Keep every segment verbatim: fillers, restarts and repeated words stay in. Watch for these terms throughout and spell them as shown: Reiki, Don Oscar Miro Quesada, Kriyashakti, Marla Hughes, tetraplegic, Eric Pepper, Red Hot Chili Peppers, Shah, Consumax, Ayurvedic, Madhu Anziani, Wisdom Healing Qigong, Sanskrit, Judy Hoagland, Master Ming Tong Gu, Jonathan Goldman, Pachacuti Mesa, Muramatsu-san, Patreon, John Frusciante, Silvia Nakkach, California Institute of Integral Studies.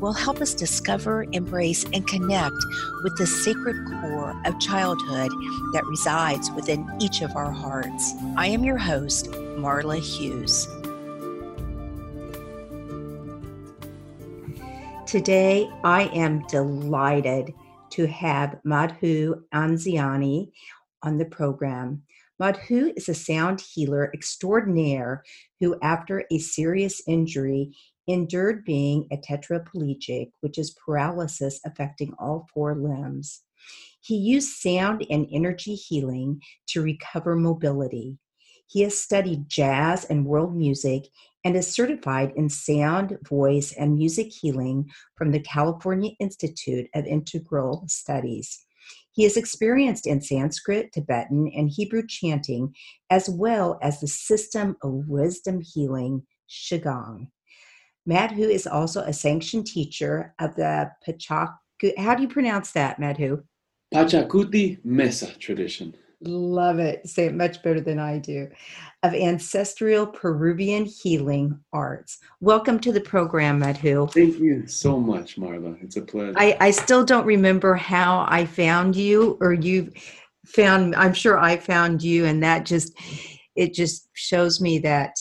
will help us discover, embrace, and connect with the sacred core of childhood that resides within each of our hearts. I am your host, Marla Hughes. Today, I am delighted to have Madhu Anziani on the program. Madhu is a sound healer extraordinaire who, after a serious injury, endured being a tetraplegic, which is paralysis affecting all four limbs. He used sound and energy healing to recover mobility. He has studied jazz and world music and is certified in sound, voice, and music healing from the California Institute of Integral Studies. He is experienced in Sanskrit, Tibetan, and Hebrew chanting, as well as the system of wisdom healing, Qigong. Madhu is also a sanctioned teacher of the Pachacuti, how do you pronounce that, Madhu? Pachacuti Mesa tradition. Love it. Say it much better than I do. Of ancestral Peruvian healing arts. Welcome to the program, Madhu. Thank you so much, Marla. It's a pleasure. I, I still don't remember how I found you or you found, I'm sure I found you, and that just, it just shows me that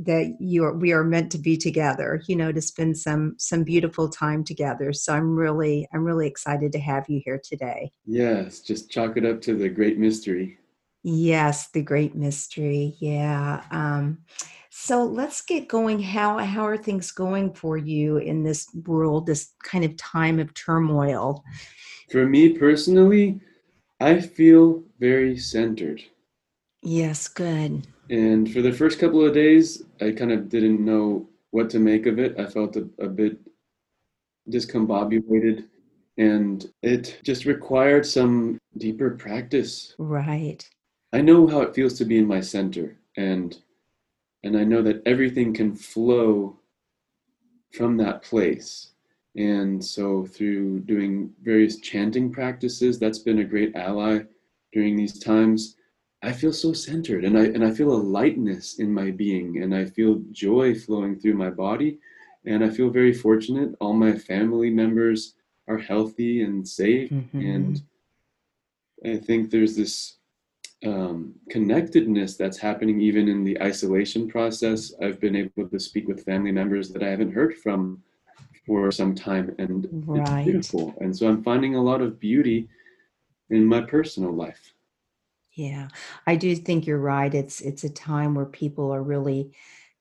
that you are, we are meant to be together, you know, to spend some some beautiful time together. So I'm really, I'm really excited to have you here today. Yes, just chalk it up to the great mystery. Yes, the great mystery. Yeah. Um, so let's get going. How how are things going for you in this world, this kind of time of turmoil? For me personally, I feel very centered. Yes, good. And for the first couple of days, I kind of didn't know what to make of it. I felt a, a bit discombobulated, and it just required some deeper practice. Right. I know how it feels to be in my center, and and I know that everything can flow from that place. And so through doing various chanting practices, that's been a great ally during these times. I feel so centered, and I and I feel a lightness in my being, and I feel joy flowing through my body, and I feel very fortunate. All my family members are healthy and safe, mm-hmm. and I think there's this um, connectedness that's happening even in the isolation process. I've been able to speak with family members that I haven't heard from for some time, and right. It's beautiful. And so I'm finding a lot of beauty in my personal life. Yeah, I do think you're right. It's it's a time where people are really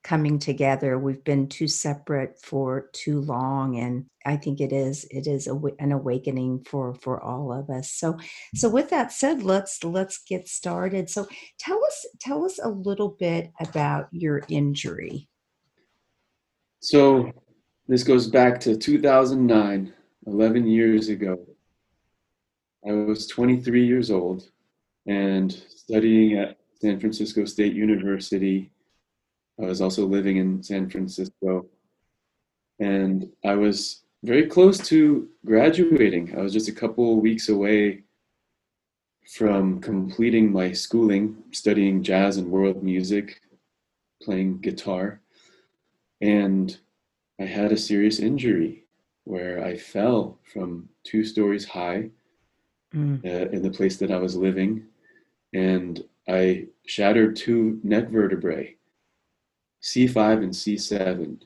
coming together. We've been too separate for too long, and I think it is it is a, an awakening for, for all of us. So so with that said, let's let's get started. So tell us tell us a little bit about your injury. So this goes back to two thousand nine, eleven years ago. I was twenty-three years old and studying at San Francisco State University. I was also living in San Francisco, and I was very close to graduating. I was just a couple weeks away from completing my schooling, studying jazz and world music, playing guitar, and I had a serious injury where I fell from two stories high mm. uh, in the place that I was living. And I shattered two neck vertebrae, C five and C seven.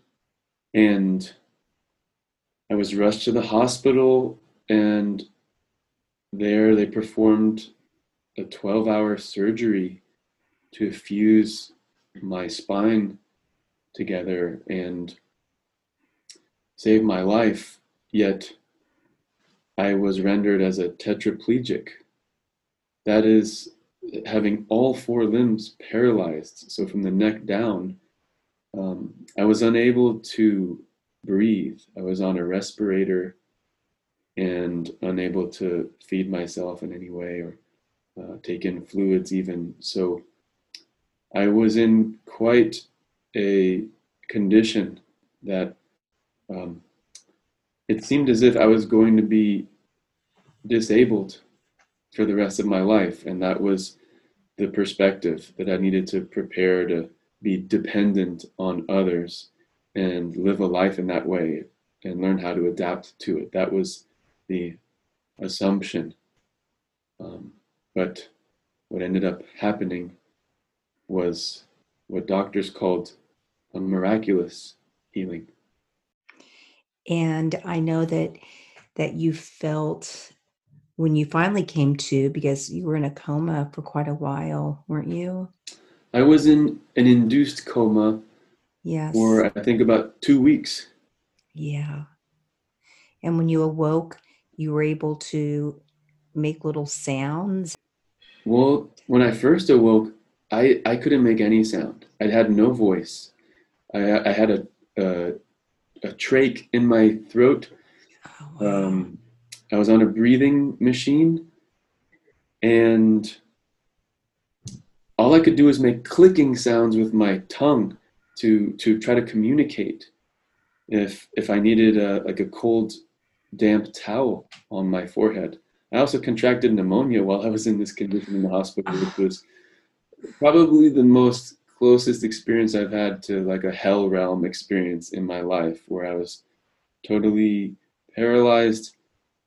And I was rushed to the hospital, and there they performed a twelve-hour surgery to fuse my spine together and save my life. Yet I was rendered as a tetraplegic. That is, having all four limbs paralyzed, so from the neck down, um, I was unable to breathe. I was on a respirator and unable to feed myself in any way or uh, take in fluids even. So I was in quite a condition that um, it seemed as if I was going to be disabled for the rest of my life. And that was the perspective that I needed to prepare to be dependent on others and live a life in that way and learn how to adapt to it. That was the assumption. Um, but what ended up happening was what doctors called a miraculous healing. And I know that that you felt when you finally came to, because you were in a coma for quite a while, weren't you? I was in an induced coma. Yes. For I think about two weeks. Yeah. And when you awoke, you were able to make little sounds. Well, when I first awoke, I, I couldn't make any sound. I had no voice. I, I had a, a a trach in my throat. Oh, wow. Um, I was on a breathing machine, and all I could do was make clicking sounds with my tongue to to try to communicate. If if I needed a, like a cold, damp towel on my forehead. I also contracted pneumonia while I was in this condition in the hospital, which was probably the most closest experience I've had to like a hell realm experience in my life, where I was totally paralyzed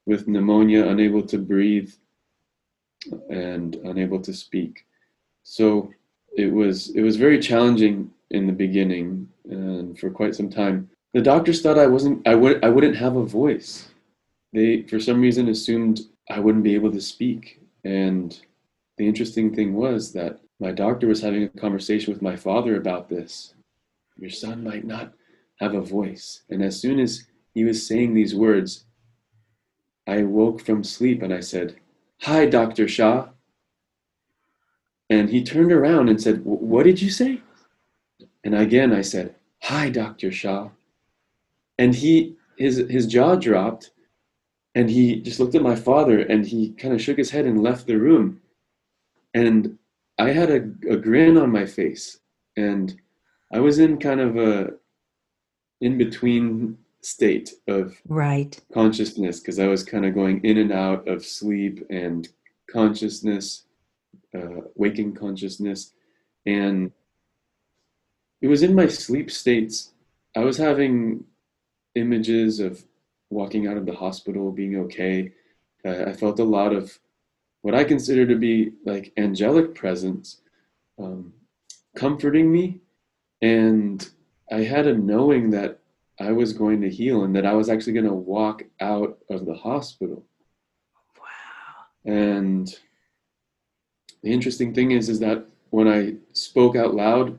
with pneumonia, unable to breathe and unable to speak. So it was it was very challenging in the beginning and for quite some time. The doctors thought I wasn't I would I wouldn't have a voice. They for some reason assumed I wouldn't be able to speak. And the interesting thing was that my doctor was having a conversation with my father about this. Your son might not have a voice. And as soon as he was saying these words, I woke from sleep and I said, "Hi, Doctor Shah." And he turned around and said, "What did you say?" And again, I said, "Hi, Doctor Shah." And he, his, his jaw dropped, and he just looked at my father and he kind of shook his head and left the room. And I had a, a grin on my face, and I was in kind of a in-between state of right. consciousness, because I was kind of going in and out of sleep and consciousness, uh, waking consciousness. And it was in my sleep states. I was having images of walking out of the hospital, being okay. Uh, I felt a lot of what I consider to be like angelic presence, um, comforting me. And I had a knowing that I was going to heal and that I was actually going to walk out of the hospital. Wow. And the interesting thing is, is that when I spoke out loud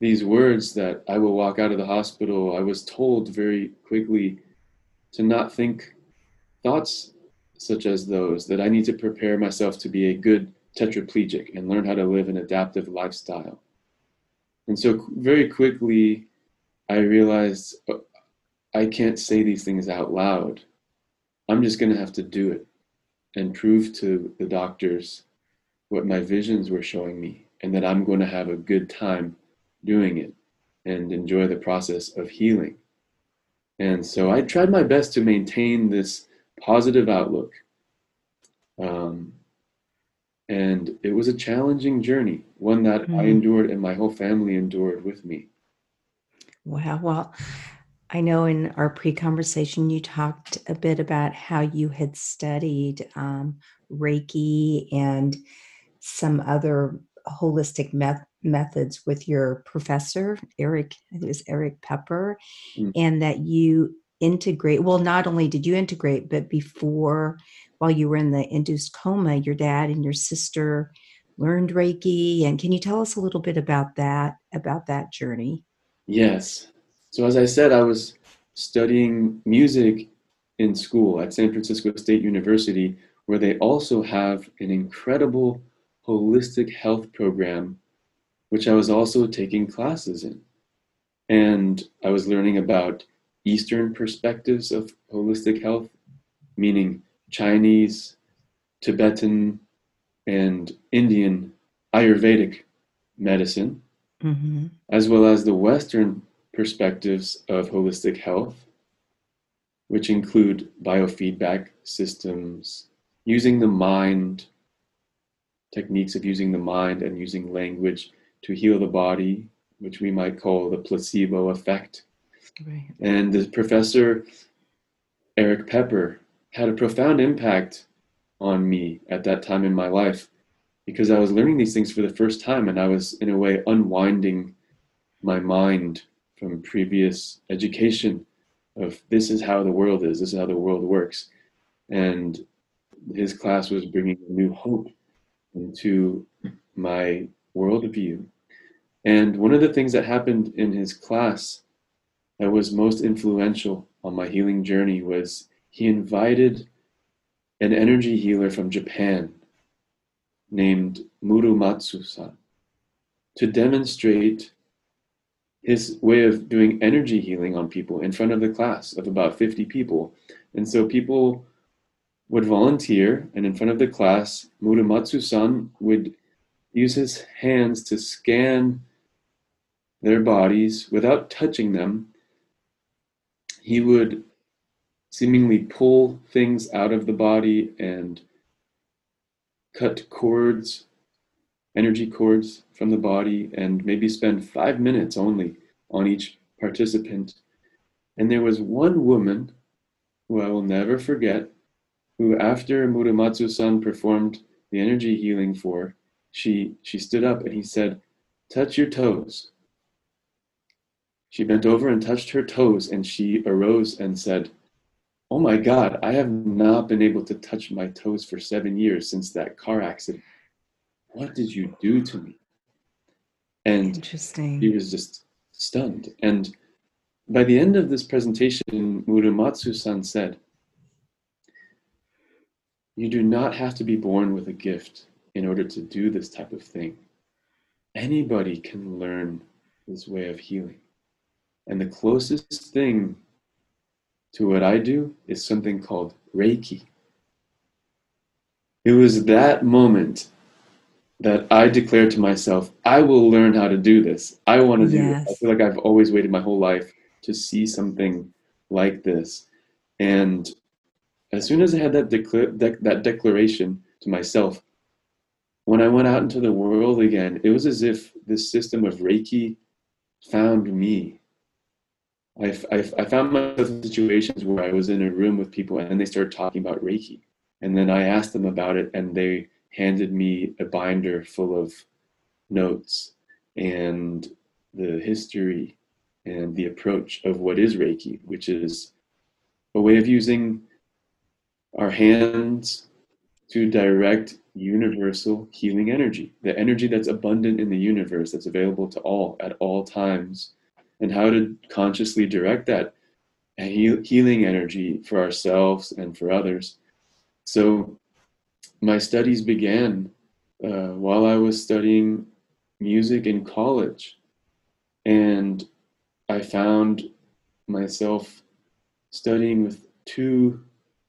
these words that I will walk out of the hospital, I was told very quickly to not think thoughts such as those, that I need to prepare myself to be a good tetraplegic and learn how to live an adaptive lifestyle. And so very quickly, I realized oh, I can't say these things out loud. I'm just going to have to do it and prove to the doctors what my visions were showing me, and that I'm going to have a good time doing it and enjoy the process of healing. And so I tried my best to maintain this positive outlook. Um, and it was a challenging journey, one that mm-hmm. I endured and my whole family endured with me. Wow. Well, I know in our pre-conversation, you talked a bit about how you had studied um, Reiki and some other holistic met- methods with your professor, Eric, I think it was Eric Pepper, mm-hmm. and that you integrate well not only did you integrate, but before, while you were in the induced coma, your dad and your sister learned Reiki. And can you tell us a little bit about that about that journey? Yes. So as I said, I was studying music in school at San Francisco State University, where they also have an incredible holistic health program, which I was also taking classes in. And I was learning about Eastern perspectives of holistic health, meaning Chinese, Tibetan, and Indian Ayurvedic medicine, mm-hmm. as well as the Western perspectives of holistic health, which include biofeedback systems, using the mind, techniques of using the mind and using language to heal the body, which we might call the placebo effect. Right. And the professor, Eric Pepper, had a profound impact on me at that time in my life, because I was learning these things for the first time, and I was, in a way, unwinding my mind from previous education of this is how the world is, this is how the world works. And his class was bringing a new hope into my worldview. And one of the things that happened in his class that was most influential on my healing journey was he invited an energy healer from Japan named Muramatsu-san to demonstrate his way of doing energy healing on people in front of the class of about fifty people. And so people would volunteer, and in front of the class, Muramatsu-san would use his hands to scan their bodies without touching them. He would seemingly pull things out of the body and cut cords, energy cords from the body, and maybe spend five minutes only on each participant. And there was one woman who I will never forget, who after Muramatsu-san performed the energy healing for, she, she stood up and he said, "Touch your toes." She bent over and touched her toes, and she arose and said, "Oh my God, I have not been able to touch my toes for seven years since that car accident. What did you do to me?" And Interesting. She was just stunned. And by the end of this presentation, Muramatsu-san said, "You do not have to be born with a gift in order to do this type of thing. Anybody can learn this way of healing. And the closest thing to what I do is something called Reiki." It was that moment that I declared to myself, I will learn how to do this. I want to yes. do it. I feel like I've always waited my whole life to see something like this. And as soon as I had that, decla- de- that declaration to myself, when I went out into the world again, it was as if this system of Reiki found me. I, I, I found myself in situations where I was in a room with people and they started talking about Reiki. And then I asked them about it and they handed me a binder full of notes and the history and the approach of what is Reiki, which is a way of using our hands to direct universal healing energy, the energy that's abundant in the universe, that's available to all at all times, and how to consciously direct that healing energy for ourselves and for others. So my studies began uh, while I was studying music in college, and I found myself studying with two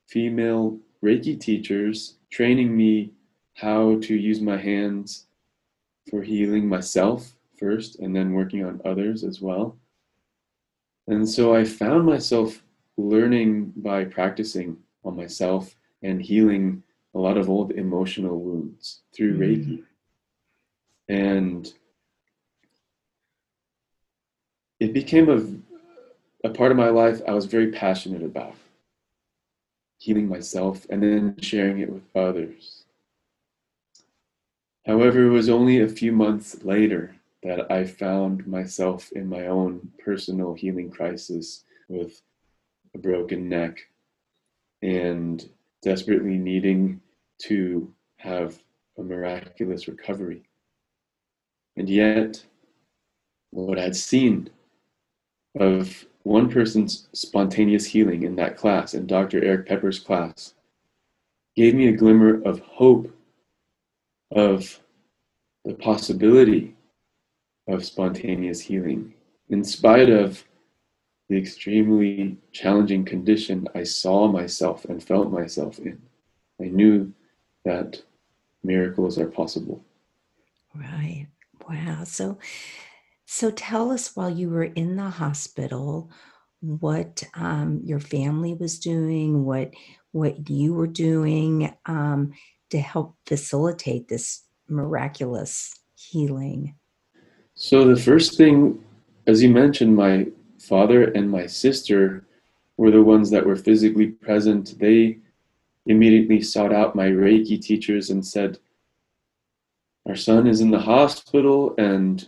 female Reiki teachers, training me how to use my hands for healing myself first, and then working on others as well. And so I found myself learning by practicing on myself and healing a lot of old emotional wounds through mm-hmm. Reiki. And it became a, a part of my life I was very passionate about, healing myself and then sharing it with others. However, it was only a few months later that I found myself in my own personal healing crisis with a broken neck and desperately needing to have a miraculous recovery. And yet, what I'd seen of one person's spontaneous healing in that class, in Doctor Eric Pepper's class, gave me a glimmer of hope of the possibility of spontaneous healing, in spite of the extremely challenging condition I saw myself and felt myself in. I knew that miracles are possible. Right. Wow. So, so tell us, while you were in the hospital, what um, your family was doing, what what you were doing um, to help facilitate this miraculous healing. So the first thing, as you mentioned, my father and my sister were the ones that were physically present. They immediately sought out my Reiki teachers and said, "Our son is in the hospital and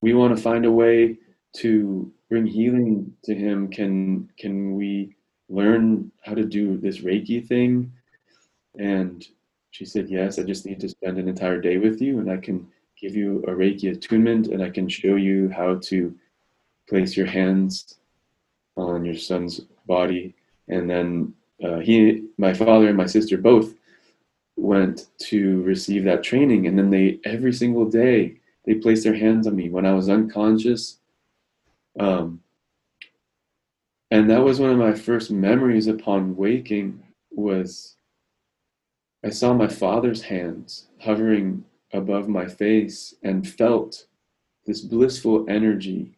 we want to find a way to bring healing to him. Can can we learn how to do this Reiki thing?" And she said, "Yes, I just need to spend an entire day with you and I can give you a Reiki attunement and I can show you how to place your hands on your son's body." And then uh, he, my father and my sister both went to receive that training. And then they, every single day, they placed their hands on me when I was unconscious. Um, and that was one of my first memories upon waking, was I saw my father's hands hovering above my face and felt this blissful energy.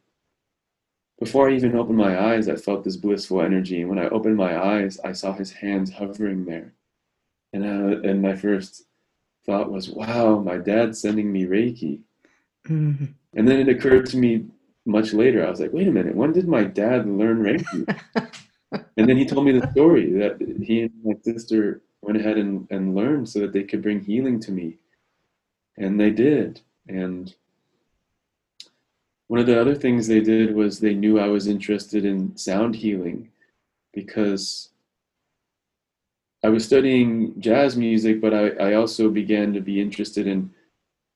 Before I even opened my eyes, I felt this blissful energy. And when I opened my eyes, I saw his hands hovering there. And I, and my first thought was, wow, my dad's sending me Reiki. Mm-hmm. And then it occurred to me much later, I was like, wait a minute, when did my dad learn Reiki? And then he told me the story that he and my sister went ahead and, and learned so that they could bring healing to me. And they did. And one of the other things they did was they knew I was interested in sound healing, because I was studying jazz music, but I, I also began to be interested in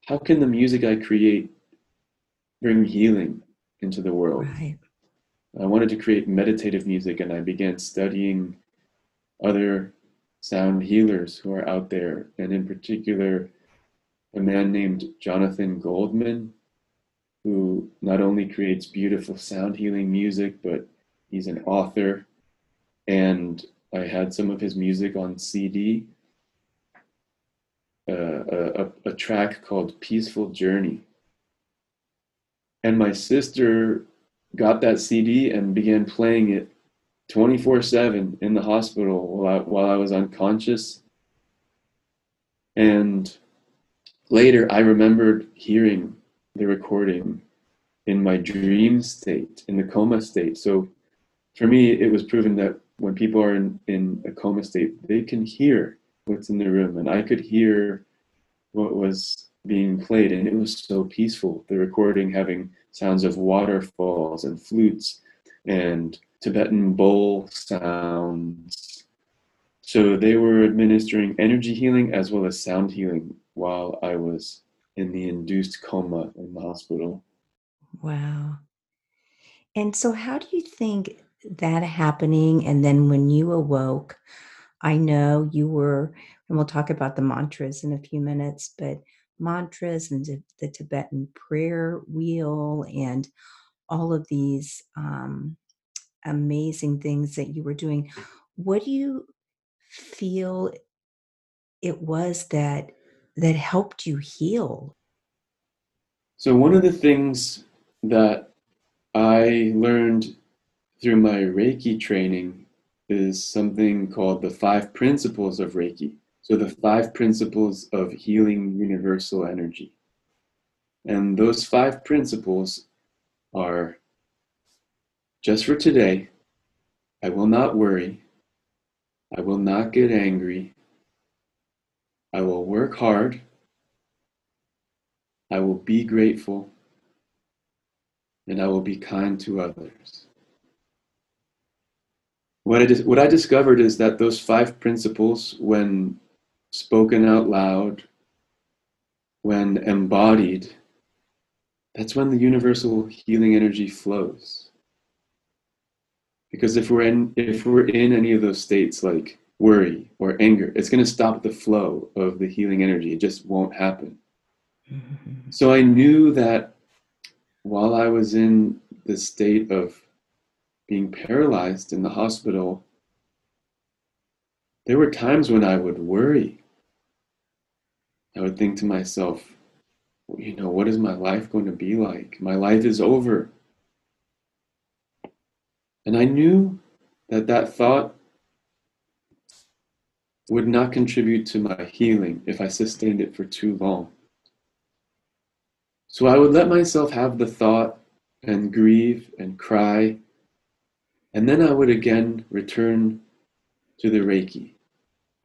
how can the music I create bring healing into the world. Right. I wanted to create meditative music, and I began studying other sound healers who are out there, and in particular, a man named Jonathan Goldman, who not only creates beautiful sound healing music, but he's an author. And I had some of his music on C D, uh, a, a track called Peaceful Journey. And my sister got that C D and began playing it twenty-four seven in the hospital while I, while I was unconscious. And later I remembered hearing the recording in my dream state, in the coma state. So for me, it was proven that when people are in, in a coma state, they can hear what's in the room. And I could hear what was being played, and it was so peaceful. The recording having sounds of waterfalls and flutes and Tibetan bowl sounds. So they were administering energy healing as well as sound healing while I was in the induced coma in the hospital. Wow. And so how do you think that happening, and then when you awoke, I know you were, and we'll talk about the mantras in a few minutes, but mantras and the Tibetan prayer wheel and all of these um, amazing things that you were doing. What do you feel it was that that helped you heal? So one of the things that I learned through my Reiki training is something called the five principles of Reiki. So the five principles of healing universal energy. And those five principles are, just for today, I will not worry, I will not get angry, I will work hard, I will be grateful, and I will be kind to others. What I, what I discovered is that those five principles, when spoken out loud, when embodied, that's when the universal healing energy flows. Because if we're in, if we're in any of those states like worry or anger, it's going to stop the flow of the healing energy. It just won't happen. Mm-hmm. So I knew that while I was in the state of being paralyzed in the hospital, there were times when I would worry. I would think to myself, you know, what is my life going to be like? My life is over. And I knew that that thought would not contribute to my healing if I sustained it for too long. So I would let myself have the thought and grieve and cry, and then I would again return to the Reiki,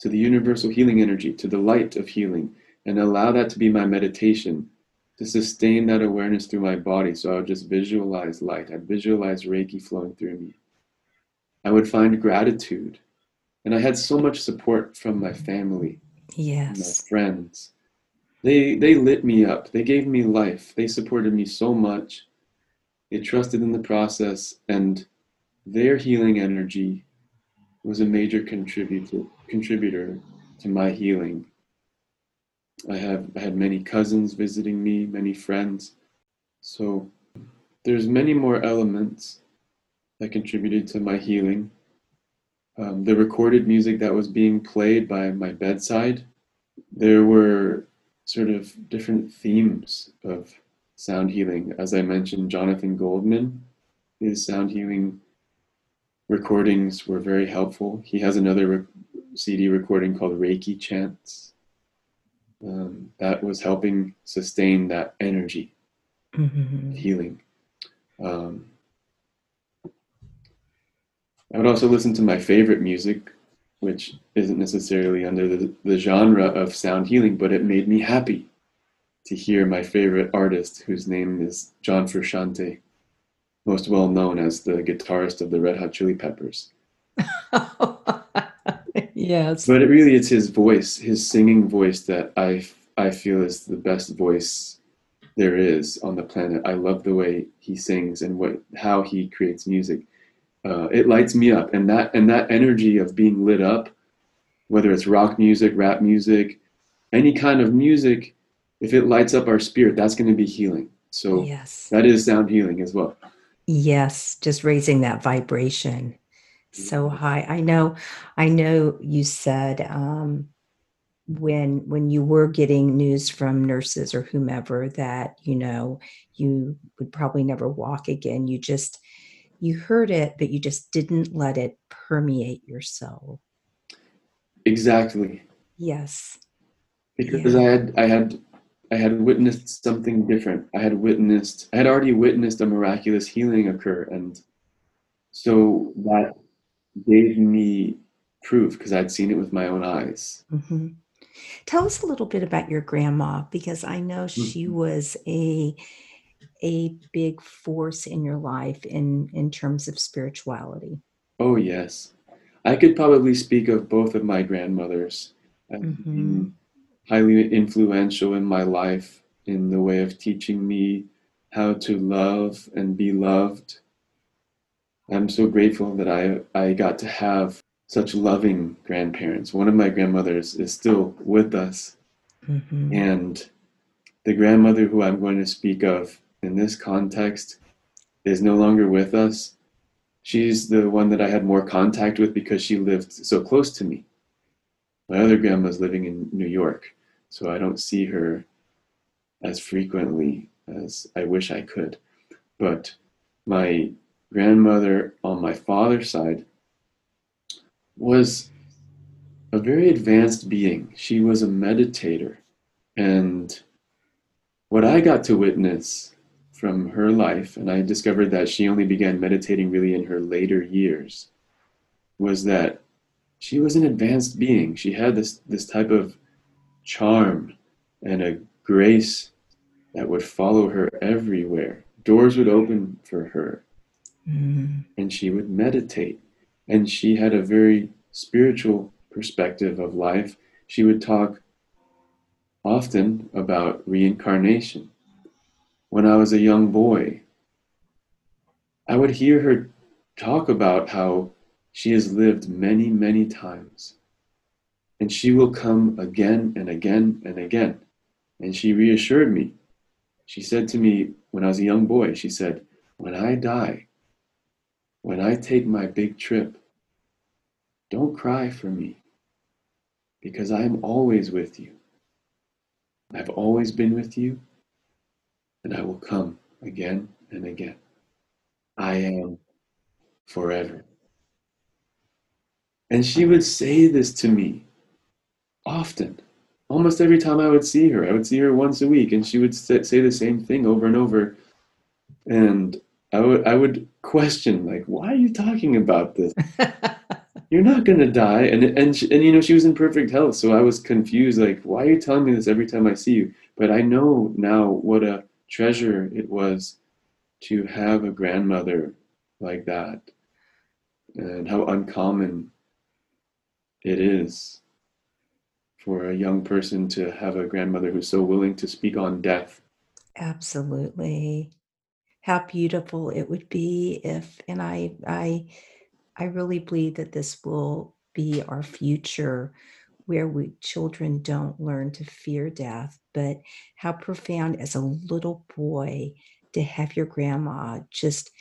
to the universal healing energy, to the light of healing, and allow that to be my meditation, to sustain that awareness through my body. So I would just visualize light. I'd visualize Reiki flowing through me. I would find gratitude. And I had so much support from my family, yes, my friends. They, they lit me up. They gave me life. They supported me so much. They trusted in the process, and their healing energy was a major contributor, contributor to my healing. I have I had many cousins visiting me, many friends. So there's many more elements that contributed to my healing. Um, the recorded music that was being played by my bedside, there were sort of different themes of sound healing. As I mentioned, Jonathan Goldman, his sound healing recordings were very helpful. He has another re- C D recording called Reiki Chants. Um, that was helping sustain that energy, mm-hmm. healing. Um, I would also listen to my favorite music, which isn't necessarily under the, the genre of sound healing, but it made me happy to hear my favorite artist, whose name is John Frusciante, most well known as the guitarist of the Red Hot Chili Peppers. Yes. But it really, it's his voice, his singing voice that I, I feel is the best voice there is on the planet. I love the way he sings and what how he creates music. Uh, it lights me up, and that and that energy of being lit up, whether it's rock music, rap music, any kind of music, if it lights up our spirit, that's going to be healing. So yes, that is sound healing as well. Yes, just raising that vibration so high. I know, I know. You said um, when when you were getting news from nurses or whomever that you know you would probably never walk again, you just. You heard it, but you just didn't let it permeate your soul. Exactly. Yes. Because yeah. I had, I had, I had witnessed something different. I had witnessed, I had already witnessed a miraculous healing occur, and so that gave me proof because I'd seen it with my own eyes. Mm-hmm. Tell us a little bit about your grandma, because I know mm-hmm. she was a. a big force in your life in, in terms of spirituality? Oh, yes. I could probably speak of both of my grandmothers. Mm-hmm. Highly influential in my life in the way of teaching me how to love and be loved. I'm so grateful that I, I got to have such loving grandparents. One of my grandmothers is still with us. Mm-hmm. And the grandmother who I'm going to speak of in this context is no longer with us. She's the one that I had more contact with because she lived so close to me. My other grandma's living in New York, so I don't see her as frequently as I wish I could. But my grandmother on my father's side was a very advanced being. She was a meditator, and what I got to witness from her life, and I discovered that she only began meditating really in her later years, was that she was an advanced being. She had this, this type of charm and a grace that would follow her everywhere. Doors would open for her, mm-hmm. and she would meditate. And she had a very spiritual perspective of life. She would talk often about reincarnation. When I was a young boy, I would hear her talk about how she has lived many, many times, and she will come again and again and again. And she reassured me. She said to me when I was a young boy, she said, when I die, When I take my big trip, don't cry for me, because I am always with you. I've always been with you, and I will come again and again. I am forever. And she would say this to me often. Almost every time I would see her, I would see her once a week, and she would say the same thing over and over. And I would, I would question, like, why are you talking about this? You're not going to die. And, and, she, and, you know, she was in perfect health. So I was confused, like, why are you telling me this every time I see you? But I know now what a treasure it was to have a grandmother like that, and how uncommon it is for a young person to have a grandmother who's so willing to speak on death. Absolutely. How beautiful it would be if, and I, I, I really believe that this will be our future, where we children don't learn to fear death. But how profound, as a little boy, to have your grandma just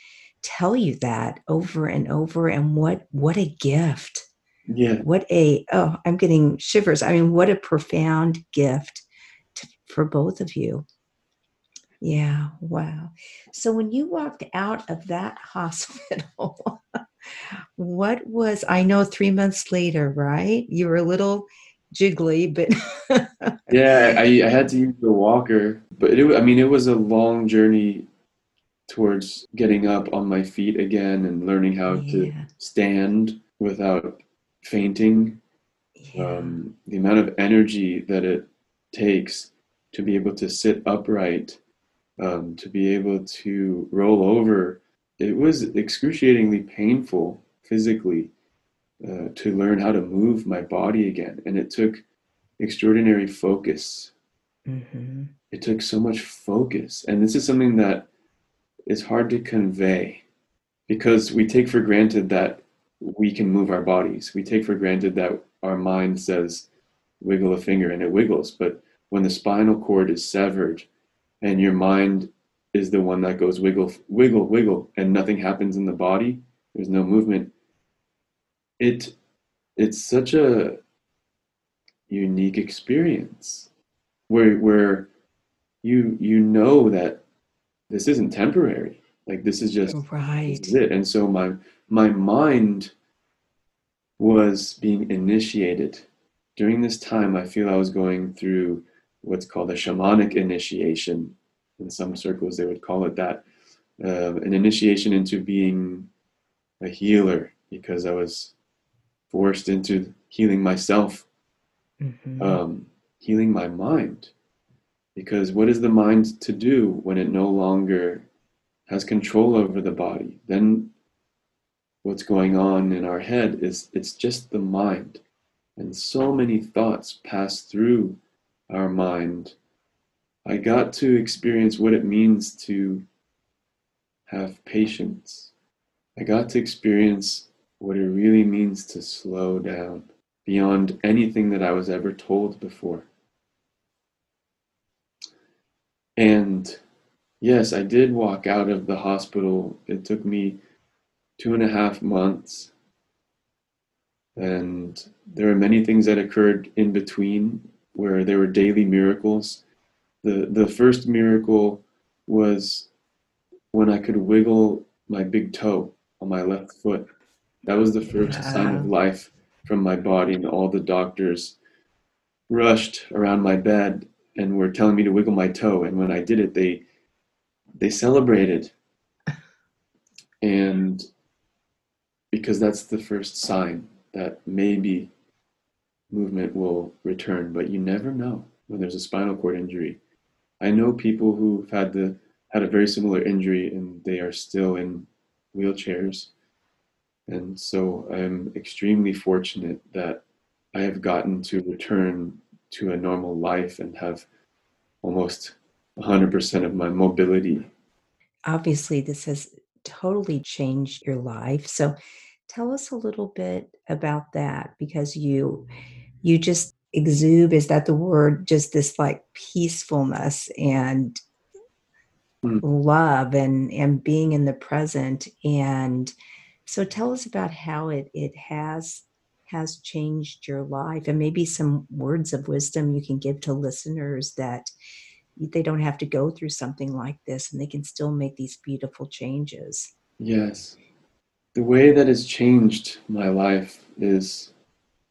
tell you that over and over. And what, what a gift. Yeah. What a, oh, I'm getting shivers. I mean, what a profound gift to, for both of you. Yeah. Wow. So when you walked out of that hospital, what was, I know three months later, right? You were a little jiggly, but. Yeah, I, I had to use the walker, but it, I mean, it was a long journey towards getting up on my feet again and learning how yeah. to stand without fainting. Yeah. Um, the amount of energy that it takes to be able to sit upright, um, to be able to roll over. It was excruciatingly painful physically uh, to learn how to move my body again. And it took extraordinary focus. Mm-hmm. It took so much focus. And this is something that is hard to convey, because we take for granted that we can move our bodies. We take for granted that our mind says, wiggle a finger and it wiggles. But when the spinal cord is severed and your mind is the one that goes wiggle, wiggle, wiggle, and nothing happens in the body, there's no movement. It, it's such a unique experience where, where you, you know that this isn't temporary. Like, this is just right. This is it. And so my, my mind was being initiated. During this time, I feel I was going through what's called a shamanic initiation. In some circles, they would call it that, uh, an initiation into being a healer, because I was forced into healing myself, mm-hmm. um, healing my mind. Because what is the mind to do when it no longer has control over the body? Then what's going on in our head is, it's just the mind. And so many thoughts pass through our mind. I got to experience what it means to have patience. I got to experience what it really means to slow down beyond anything that I was ever told before. And yes, I did walk out of the hospital. It took me two and a half months. And there were many things that occurred in between, where there were daily miracles. The the first miracle was when I could wiggle my big toe on my left foot. That was the first yeah. sign of life from my body, and all the doctors rushed around my bed and were telling me to wiggle my toe. And when I did it, they they celebrated. And because that's the first sign that maybe movement will return, but you never know when there's a spinal cord injury. I know people who've had the had a very similar injury, and they are still in wheelchairs. And so I'm extremely fortunate that I have gotten to return to a normal life and have almost one hundred percent of my mobility. Obviously, this has totally changed your life. So tell us a little bit about that, because you you just exude, is that the word, just this like peacefulness and mm. love and, and being in the present and So tell us about how it, it has has changed your life, and maybe some words of wisdom you can give to listeners that they don't have to go through something like this and they can still make these beautiful changes. Yes. The way that has changed my life is,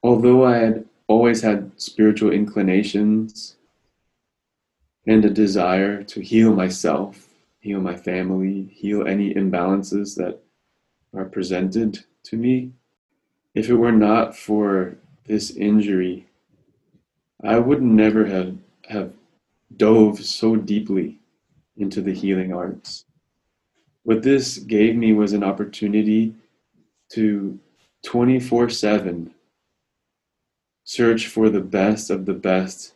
although I had always had spiritual inclinations and a desire to heal myself, heal my family, heal any imbalances that are presented to me, if it were not for this injury, I would never have, have dove so deeply into the healing arts. What this gave me was an opportunity to twenty-four seven search for the best of the best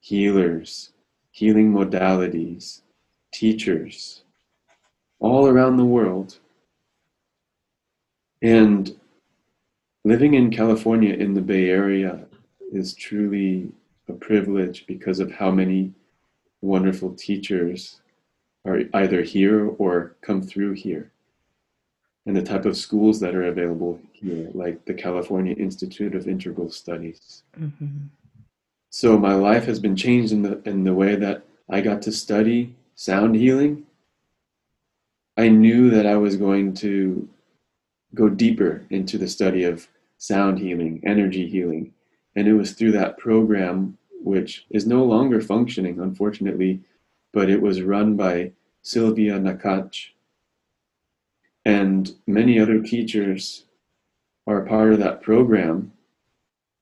healers, healing modalities, teachers, all around the world. And living in California in the Bay Area is truly a privilege because of how many wonderful teachers are either here or come through here, and the type of schools that are available here, like the California Institute of Integral Studies. Mm-hmm. So my life has been changed in the in the way that I got to study sound healing. I knew that I was going to go deeper into the study of sound healing, energy healing. And it was through that program, which is no longer functioning, unfortunately, but it was run by Silvia Nakkach. And many other teachers are part of that program.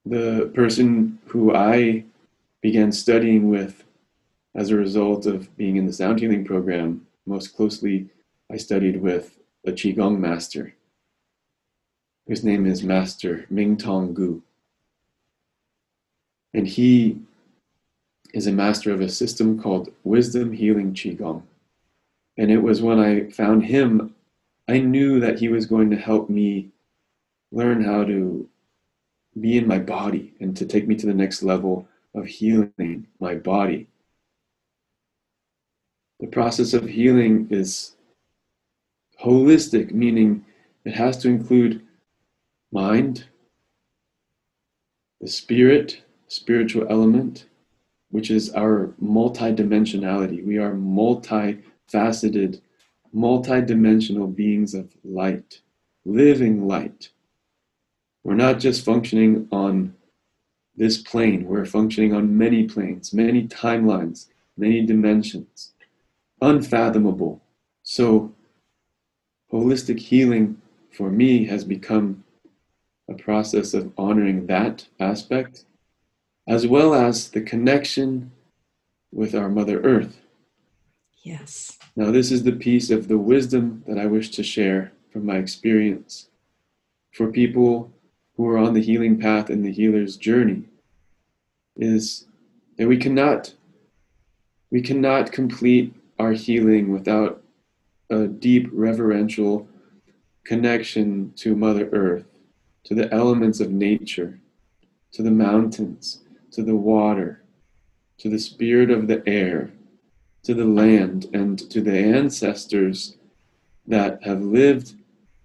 The person who I began studying with as a result of being in the sound healing program, most closely I studied with a Qigong master. His name is Master Ming Tong Gu. And he is a master of a system called Wisdom Healing Qigong. And it was when I found him, I knew that he was going to help me learn how to be in my body and to take me to the next level of healing my body. The process of healing is holistic, meaning it has to include mind, the spirit, spiritual element, which is our multidimensionality. We are multifaceted, multidimensional beings of light, living light. We're not just functioning on this plane, we're functioning on many planes, many timelines, many dimensions, unfathomable. So holistic healing for me has become a process of honoring that aspect, as well as the connection with our Mother Earth. Yes. Now, this is the piece of the wisdom that I wish to share from my experience for people who are on the healing path and the healer's journey, is that we cannot, we cannot complete our healing without a deep reverential connection to Mother Earth, to the elements of nature, to the mountains, to the water, to the spirit of the air, to the land, and to the ancestors that have lived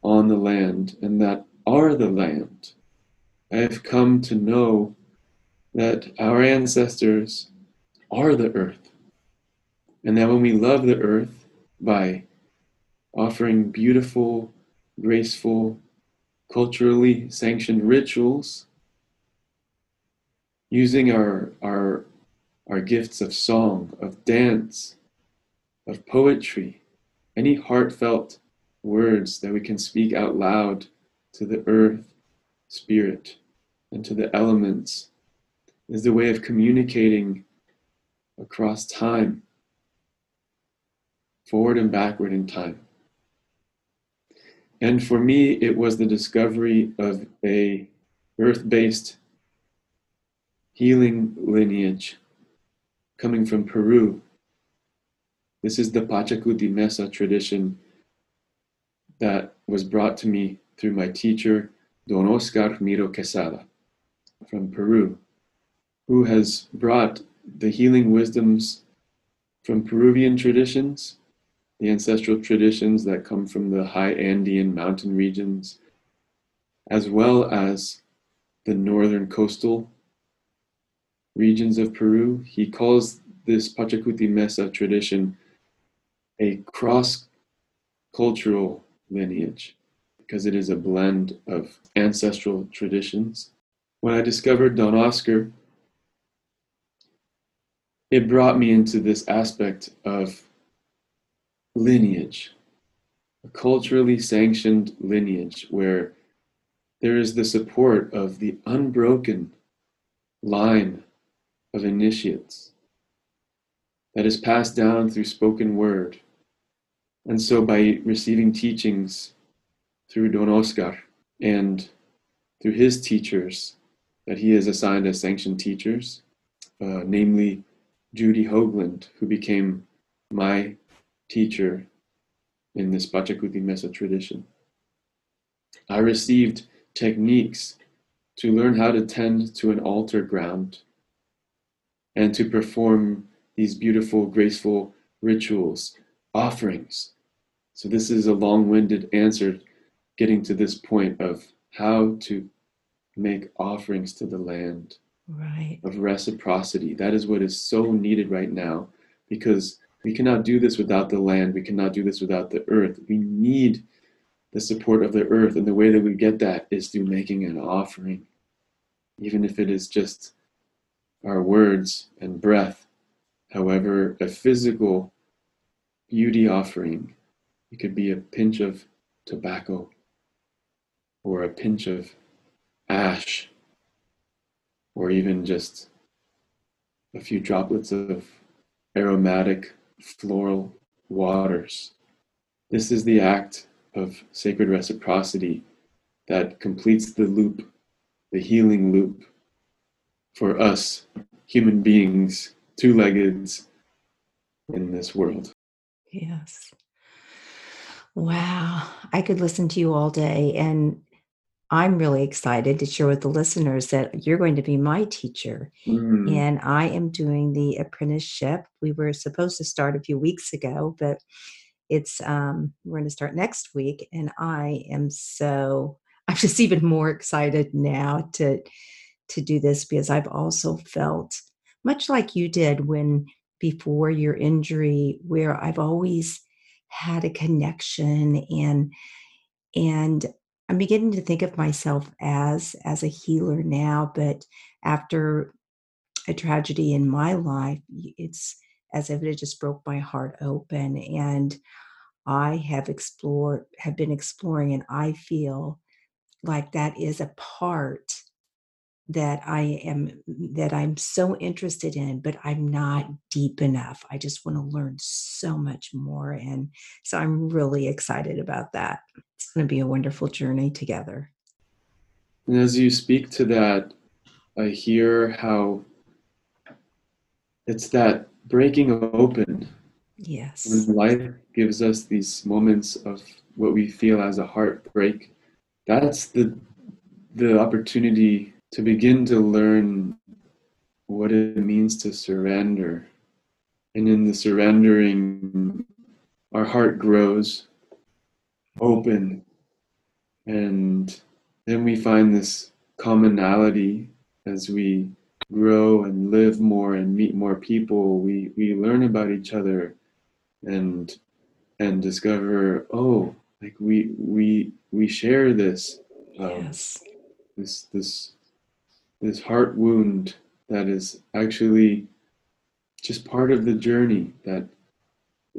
on the land and that are the land. I have come to know that our ancestors are the earth, and that when we love the earth by offering beautiful, graceful, culturally sanctioned rituals, using our, our, our gifts of song, of dance, of poetry, any heartfelt words that we can speak out loud to the earth, spirit, and to the elements, is the way of communicating across time, forward and backward in time. And for me, it was the discovery of a earth-based healing lineage coming from Peru. This is the Pachacuti Mesa tradition that was brought to me through my teacher, Don Oscar Miro Quesada from Peru, who has brought the healing wisdoms from Peruvian traditions, the ancestral traditions that come from the high Andean mountain regions, as well as the northern coastal regions of Peru. He calls this Pachacuti Mesa tradition a cross-cultural lineage because it is a blend of ancestral traditions. When I discovered Don Oscar, it brought me into this aspect of lineage, a culturally sanctioned lineage where there is the support of the unbroken line of initiates that is passed down through spoken word. And so by receiving teachings through Don Oscar and through his teachers that he has assigned as sanctioned teachers, uh, namely Judy Hoagland, who became my teacher in this Pachacuti Mesa tradition, I received techniques to learn how to tend to an altar ground and to perform these beautiful, graceful rituals, offerings. So this is a long-winded answer getting to this point of how to make offerings to the land, right, of reciprocity. That is what is so needed right now, because we cannot do this without the land. We cannot do this without the earth. We need the support of the earth, and the way that we get that is through making an offering, even if it is just our words and breath. However, a physical beauty offering, it could be a pinch of tobacco or a pinch of ash or even just a few droplets of aromatic floral waters. This is the act of sacred reciprocity that completes the loop, the healing loop for us human beings, two-leggeds in this world. Yes. Wow. I could listen to you all day, and I'm really excited to share with the listeners that you're going to be my teacher. Mm. And I am doing the apprenticeship. We were supposed to start a few weeks ago, but it's, um, we're going to start next week. And I am so, I'm just even more excited now to, to do this, because I've also felt much like you did when, before your injury, where I've always had a connection, and, and I'm beginning to think of myself as, as a healer now, but after a tragedy in my life, it's as if it just broke my heart open. And I have explored, have been exploring, and I feel like that is a part that I am, that I'm so interested in, but I'm not deep enough. I just want to learn so much more. And so I'm really excited about that. It's going to be a wonderful journey together. And as you speak to that, I hear how it's that breaking open. Yes. When life gives us these moments of what we feel as a heartbreak, that's the the opportunity to begin to learn what it means to surrender. And in the surrendering, our heart grows open. And then we find this commonality as we grow and live more and meet more people. We, we learn about each other and and discover, oh, like we we we share this um, yes. this this this heart wound that is actually just part of the journey. That,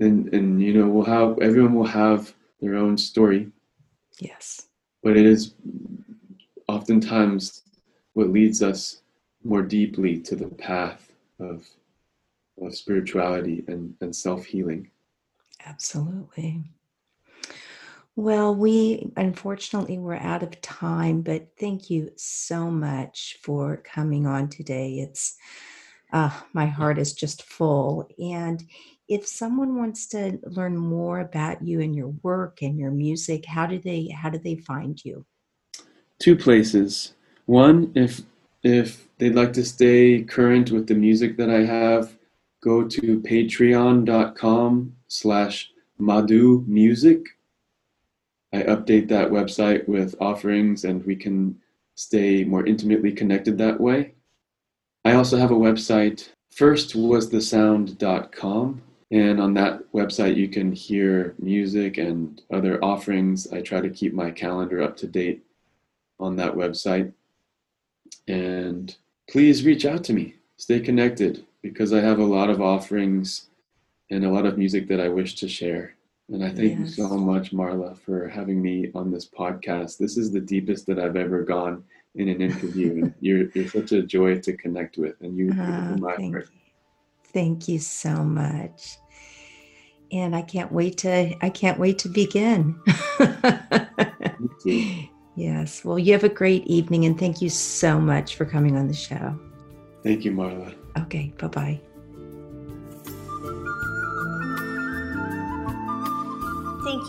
and, and you know, we'll have, everyone will have their own story. Yes. But it is oftentimes what leads us more deeply to the path of, of spirituality and, and self-healing. Absolutely. Well, we, unfortunately, we're out of time, but thank you so much for coming on today. It's, uh, my heart is just full. And if someone wants to learn more about you and your work and your music, how do they, how do they find you? Two places. One, if, if they'd like to stay current with the music that I have, go to patreon dot com slash Madhu Music. I update that website with offerings, and we can stay more intimately connected that way. I also have a website. First was the sound dot com, and on that website you can hear music and other offerings. I try to keep my calendar up to date on that website. And please reach out to me. Stay connected, because I have a lot of offerings and a lot of music that I wish to share. And I thank yes. you so much, Marla, for having me on this podcast. This is the deepest that I've ever gone in an interview. you're, you're such a joy to connect with, and you oh, my thank heart. You. Thank you so much. And I can't wait to, I can't wait to begin. Thank you. Yes. Well, you have a great evening, and thank you so much for coming on the show. Thank you, Marla. Okay. Bye-bye. Thank